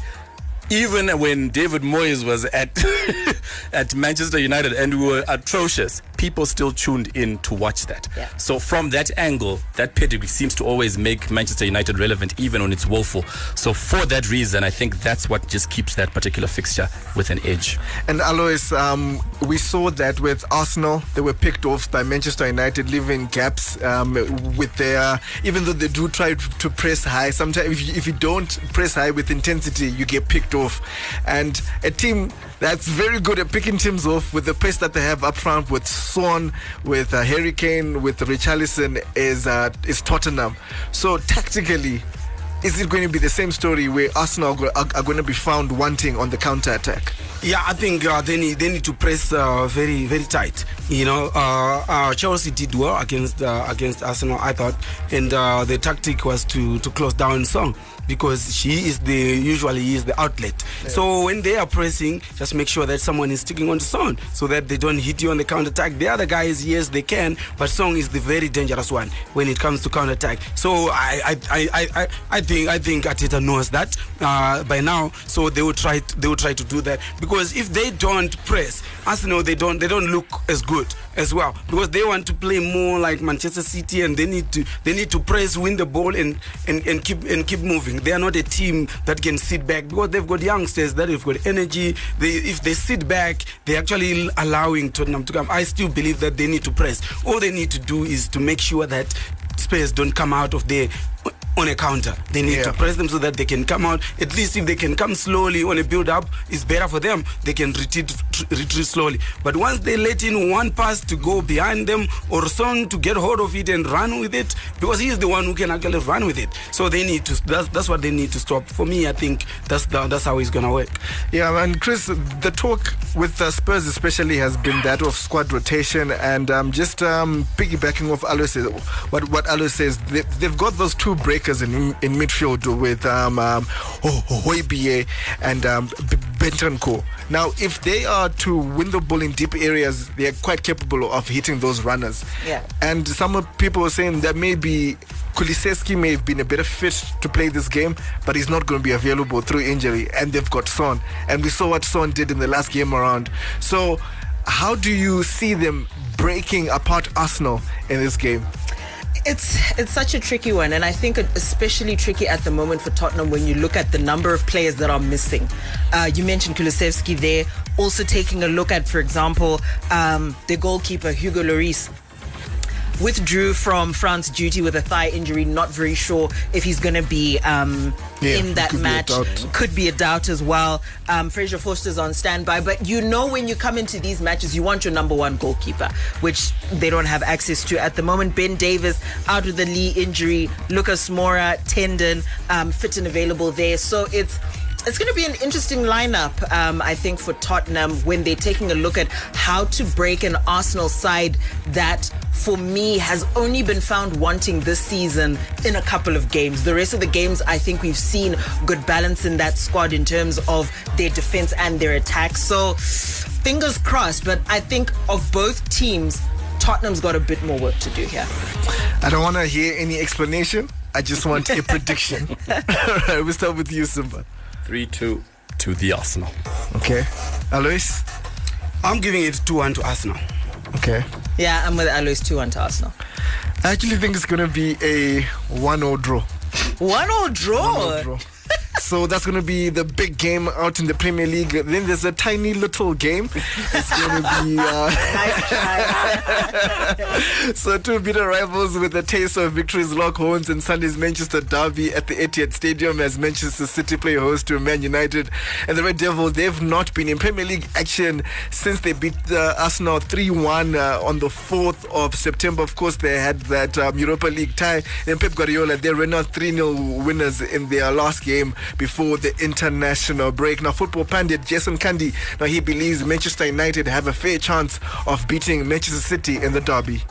even when David Moyes was at at Manchester United and we were atrocious, people still tuned in to watch that. Yeah. So from that angle, that pedigree seems to always make Manchester United relevant, even when it's woeful. So for that reason, I think that's what just keeps that particular fixture with an edge. And Alois, um, we saw that with Arsenal, they were picked off by Manchester United, leaving gaps um, with their, even though they do try to press high, sometimes if you, if you don't press high with intensity, you get picked off. And a team that's very good at picking teams off with the pace that they have up front with Son, with uh, Harry Kane, with Richarlison is uh, is Tottenham. So tactically, is it going to be the same story where Arsenal are, are going to be found wanting on the counter attack? Yeah, I think uh, they need they need to press uh, very very tight. You know, uh, uh, Chelsea did well against uh, against Arsenal, I thought, and uh, the tactic was to to close down Son, because she is the usually is the outlet. Yeah. So when they are pressing, just make sure that someone is sticking on to Song so that they don't hit you on the counter-attack. The other guys, yes, they can, but Song is the very dangerous one when it comes to counter-attack. So I I, I, I, I think I think Arteta knows that uh, by now. So they will try to, they will try to do that, because if they don't press, Arsenal they don't they don't look as good as well, because they want to play more like Manchester City, and they need to they need to press, win the ball, and and, and keep and keep moving. They are not a team that can sit back, because they've got youngsters that have got energy. They, if they sit back, they're actually allowing Tottenham to come. I still believe that they need to press. All they need to do is to make sure that Spurs don't come out of their on a counter. They need yeah. to press them so that they can come out. At least if they can come slowly on a build-up, it's better for them. They can retreat, retreat slowly. But once they let in one pass to go behind them or Song to get hold of it and run with it, because he is the one who can actually run with it. So they need to. That's, that's what they need to stop. For me, I think that's the, that's how it's going to work. Yeah, and Chris, the talk with the Spurs especially has been that of squad rotation, and um, just um, piggybacking off Alois, what what Alois says, they, they've got those two breakers in in midfield with um, um, Hoybier and um, Bentancourt. Now, if they are to win the ball in deep areas, they are quite capable of hitting those runners. Yeah. And some people were saying that maybe Kulisevsky may have been a better fit to play this game, but he's not going to be available through injury, and they've got Son. And we saw what Son did in the last game around. So how do you see them breaking apart Arsenal in this game? It's it's such a tricky one, and I think it's especially tricky at the moment for Tottenham when you look at the number of players that are missing. Uh, you mentioned Kulusevski there. Also taking a look at, for example, um, the goalkeeper, Hugo Lloris, withdrew from France duty with a thigh injury. Not very sure if he's going to be um, yeah, in that could match. Be could be a doubt as well. Um, Fraser Forster's on standby. But you know, when you come into these matches, you want your number one goalkeeper, which they don't have access to at the moment. Ben Davies out with the knee injury. Lucas Moura, tendon, um, fit and available there. So it's It's going to be an interesting lineup, um, I think, for Tottenham when they're taking a look at how to break an Arsenal side that, for me, has only been found wanting this season in a couple of games. The rest of the games, I think we've seen good balance in that squad in terms of their defense and their attack. So, fingers crossed, but I think of both teams, Tottenham's got a bit more work to do here. I don't want to hear any explanation. I just want a prediction. All right, we'll start with you, Simba. three two to the Arsenal. Okay. Alois? I'm giving it two one to Arsenal. Okay. Yeah, I'm with Alois, two one to Arsenal. I actually think it's going to be a one all draw. one all draw? one all draw. So that's going to be the big game out in the Premier League. Then there's a tiny little game. It's going to be... Uh, so two bitter rivals with a taste of victories lock horns in Sunday's Manchester derby at the Etihad Stadium as Manchester City play host to Man United. And the Red Devils, they've not been in Premier League action since they beat uh, Arsenal three one uh, on the fourth of September. Of course, they had that um, Europa League tie. And Pep Guardiola, they ran out three nil winners in their last game before the international break. Now, football pundit Jason Candy, now he believes Manchester United have a fair chance of beating Manchester City in the derby.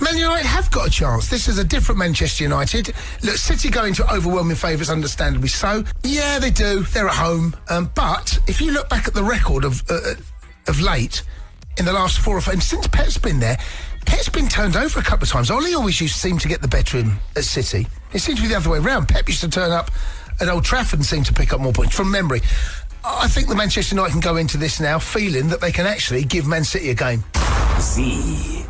Man United have got a chance. This is a different Manchester United. Look, City going to overwhelming favourites, understandably so. Yeah, they do. They're at home. Um, but if you look back at the record of uh, of late, in the last four or five, and since Pep's been there, Pep's been turned over a couple of times. Ollie always used to seem to get the better in at City. It seems to be the other way around. Pep used to turn up at Old Trafford and seem to pick up more points from memory. I think the Manchester United can go into this now feeling that they can actually give Man City a game. See.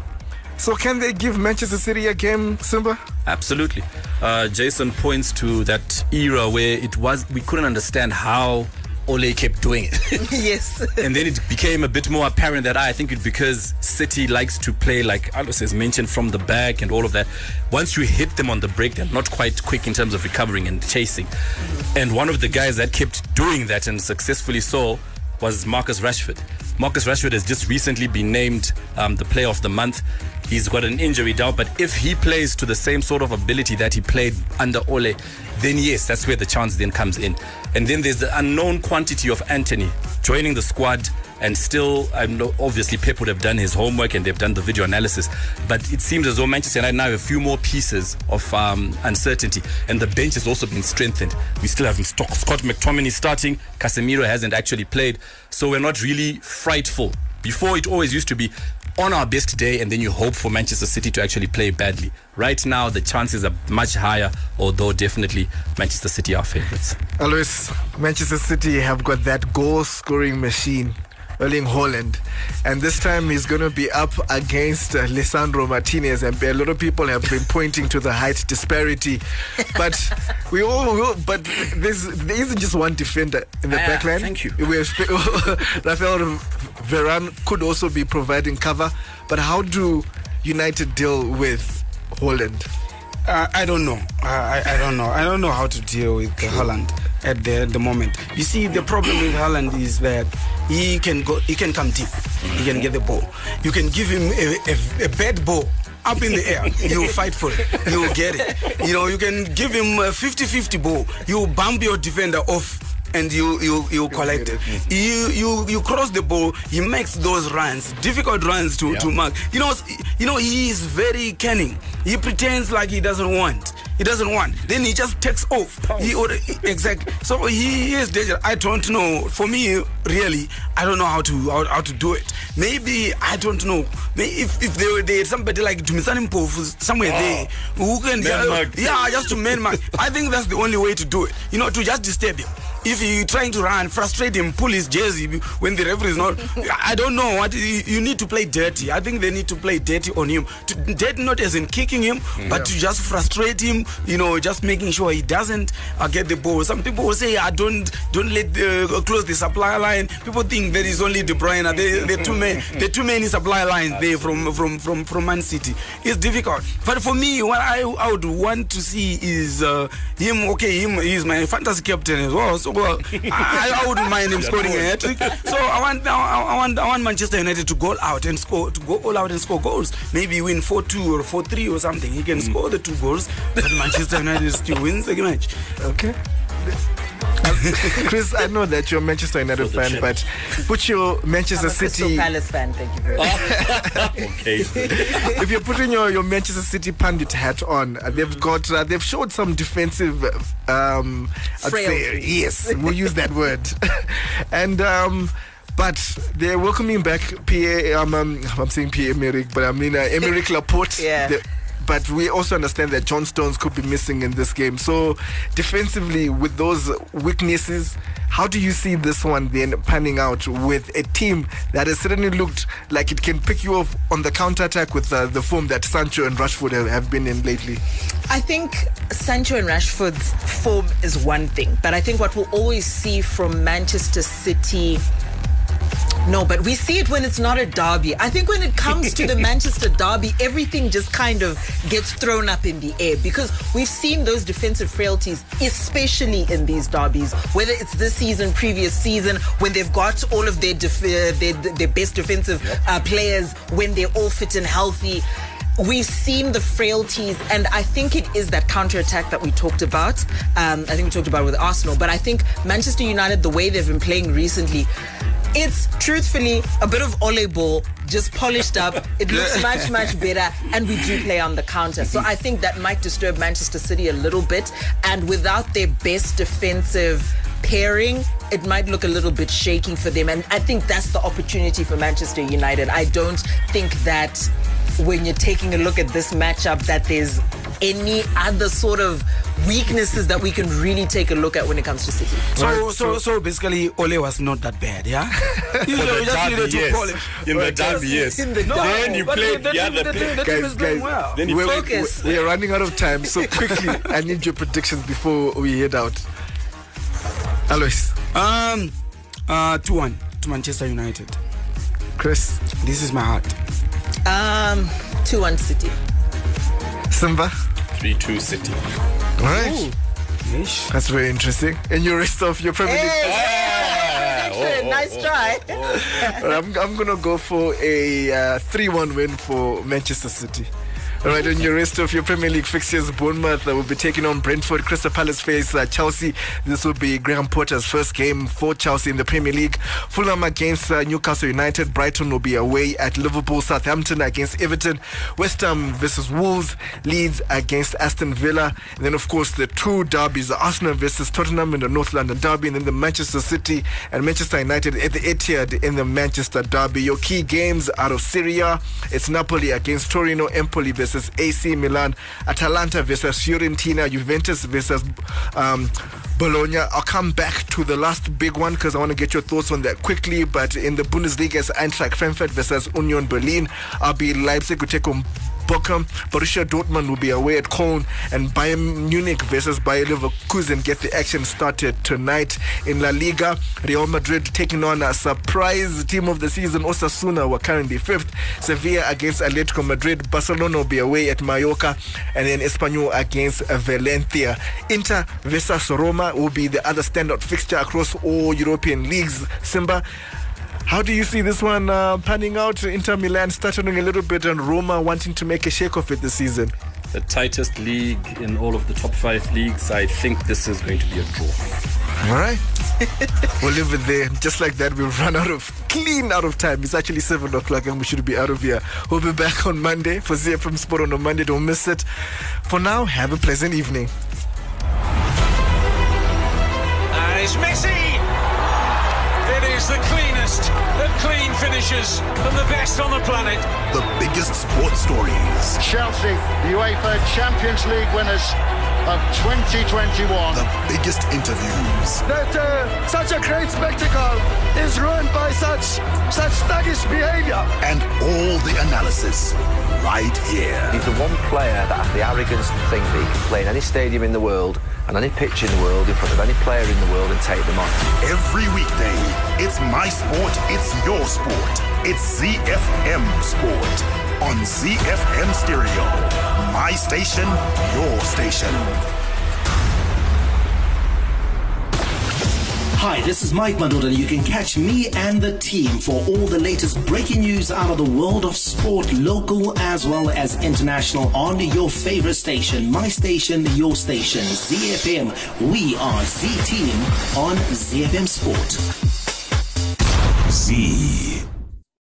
So can they give Manchester City a game, Simba? Absolutely. Uh, Jason points to that era where it was we couldn't understand how Ole kept doing it. Yes. And then it became a bit more apparent that I think it's because City likes to play, like Alois has mentioned, from the back and all of that. Once you hit them on the break, they're not quite quick in terms of recovering and chasing. Mm-hmm. And one of the guys that kept doing that and successfully so was Marcus Rashford. Marcus Rashford has just recently been named um, the player of the month. He's got an injury doubt, but if he plays to the same sort of ability that he played under Ole, then yes, that's where the chance then comes in. And then there's the unknown quantity of Antony joining the squad, and still, I know obviously Pep would have done his homework and they've done the video analysis, but it seems as though Manchester United now have a few more pieces of um, uncertainty, and the bench has also been strengthened. We still have Scott McTominay starting, Casemiro hasn't actually played, so we're not really frightful. Before, it always used to be on our best day, and then you hope for Manchester City to actually play badly. Right now, the chances are much higher, although definitely Manchester City are favourites. Alois, Manchester City have got that goal-scoring machine, Erling Haaland. And this time he's going to be up against uh, Lisandro Martinez. And a lot of people have been pointing to the height disparity. But we all will. But there's, there isn't just one defender in the uh, back line. Thank you. We have, Rafael Varane could also be providing cover. But how do United deal with Haaland? Uh, I don't know. Uh, I, I don't know. I don't know how to deal with uh, Haaland at the the moment. You see, the problem with Haaland is that he can go. He can come deep. He can get the ball. You can give him a, a, a bad ball up in the air, he'll fight for it, he'll get it. You know, you can give him a fifty-fifty ball, you'll bump your defender off and you you you collect it. You you you cross the ball. He makes those runs, difficult runs to, yeah. to mark. You know you know he is very cunning. He pretends like he doesn't want. He doesn't want. Then he just takes off. He already, exactly. So he is dangerous. I don't know. For me, really, I don't know how to how, how to do it. Maybe I don't know. Maybe if if there were there somebody like Dumisani Mpofu somewhere wow. there who can uh, yeah just to man mark. I think that's the only way to do it. You know, to just disturb him. If you're trying to run, frustrate him, pull his jersey when the referee is not. I don't know. What you need to play dirty. I think they need to play dirty on him. Dirty not as in kicking him, yeah. but to just frustrate him. You know, just making sure he doesn't uh, get the ball. Some people will say, "I don't, don't let the, uh, close the supply line." People think that is only De Bruyne. There are too many, there are too many supply lines there from from from from Man City. It's difficult. But for me, what I, I would want to see is uh, him. Okay, him he's my fantasy captain as well. So well, I, I wouldn't mind him scoring a hat trick. So I want, I want, I want Manchester United to go out and score, to go all out and score goals. Maybe win four two or four three or something. He can mm. score the two goals. Manchester United still wins the match. Okay. Chris, I know that you're a Manchester United fan, chip. But put your Manchester I'm a City. Crystal Palace fan, thank you very much. Okay. If you're putting your, your Manchester City pundit hat on, uh, they've got uh, they've showed some defensive. Um, I'd say, yes, we'll use that word. And. Um, But they're welcoming back Pierre. Um, um, I'm saying Pierre Emerick, but I mean uh, Emerick Laporte. Yeah. The, But we also understand that John Stones could be missing in this game. So, defensively, with those weaknesses, how do you see this one then panning out with a team that has certainly looked like it can pick you off on the counter-attack with uh, the form that Sancho and Rashford have been in lately? I think Sancho and Rashford's form is one thing. But I think what we'll always see from Manchester City... No, but we see it when it's not a derby. I think when it comes to the Manchester derby, everything just kind of gets thrown up in the air because we've seen those defensive frailties, especially in these derbies, whether it's this season, previous season, when they've got all of their def- uh, their, their best defensive uh, players, when they're all fit and healthy. We've seen the frailties, and I think it is that counter-attack that we talked about. Um, I think we talked about it with Arsenal, but I think Manchester United, the way they've been playing recently, it's truthfully a bit of Ole ball, just polished up. It looks much, much better, and we do play on the counter. So I think that might disturb Manchester City a little bit, and without their best defensive pairing, it might look a little bit shaky for them. And I think that's the opportunity for Manchester United. I don't think that when you're taking a look at this matchup that there's any other sort of weaknesses that we can really take a look at when it comes to City. So, so, so basically, Ole was not that bad, yeah. You know, just needed to call him. In the derby, yes. In the derby. Then you played the other player. Guys, guys, we're, we're running out of time. So quickly, I need your predictions before we head out. Alois. Um, uh, two one to Manchester United. Chris, this is my heart. Um, two one City. Simba. Three two City. All right. Ooh. That's very interesting. And your rest of your Premier League. Hey, yeah. oh, oh, nice oh, try. Oh, oh. All right, I'm I'm gonna go for a three uh, one win for Manchester City. All right, on your rest of your Premier League fixtures, Bournemouth uh, will be taking on Brentford. Crystal Palace face uh, Chelsea. This will be Graham Potter's first game for Chelsea in the Premier League. Fulham against uh, Newcastle United. Brighton will be away at Liverpool. Southampton against Everton. West Ham versus Wolves. Leeds against Aston Villa. And then, of course, the two derbies, the Arsenal versus Tottenham in the North London derby, and then the Manchester City and Manchester United at the Etihad in the Manchester derby. Your key games out of Syria, it's Napoli against Torino, Empoli versus A C Milan, Atalanta versus Fiorentina, Juventus versus um, Bologna. I'll come back to the last big one because I want to get your thoughts on that quickly. But in the Bundesliga, it's Eintracht Frankfurt versus Union Berlin. R B Leipzig will take on Bochum. Borussia Dortmund will be away at Köln, and Bayern Munich versus Bayer Leverkusen get the action started tonight. In La Liga, Real Madrid taking on a surprise team of the season, Osasuna, were currently fifth. Sevilla against Atletico Madrid. Barcelona will be away at Mallorca, and then Espanyol against Valencia. Inter versus Roma will be the other standout fixture across all European leagues. Simba, how do you see this one uh, panning out? Inter Milan stuttering a little bit, and Roma wanting to make a shake of it this season. The tightest league in all of the top five leagues. I think this is going to be a draw. All right. We'll leave it there. Just like that, we'll run out of, clean out of time. It's actually seven o'clock and we should be out of here. We'll be back on Monday for Z F M Sport on a Monday. Don't miss it. For now, have a pleasant evening. And it's Messi! It is the cleanest of clean finishes and the best on the planet. The biggest sports stories. Chelsea, the UEFA Champions League winners of twenty twenty-one. The biggest interviews. That uh, such a great spectacle is ruined by such such thuggish behaviour. And all the analysis right here. He's the one player that has the arrogance to think that he can play in any stadium in the world and any pitch in the world in front of any player in the world and take them on. Every weekday, it's my sport, it's your sport. It's Z F M Sport on Z F M Stereo. My station, your station. Hi, this is Mike Madura, and you can catch me and the team for all the latest breaking news out of the world of sport, local as well as international, on your favorite station. My station, your station, Z F M. We are Z-Team on Z F M Sport. Z.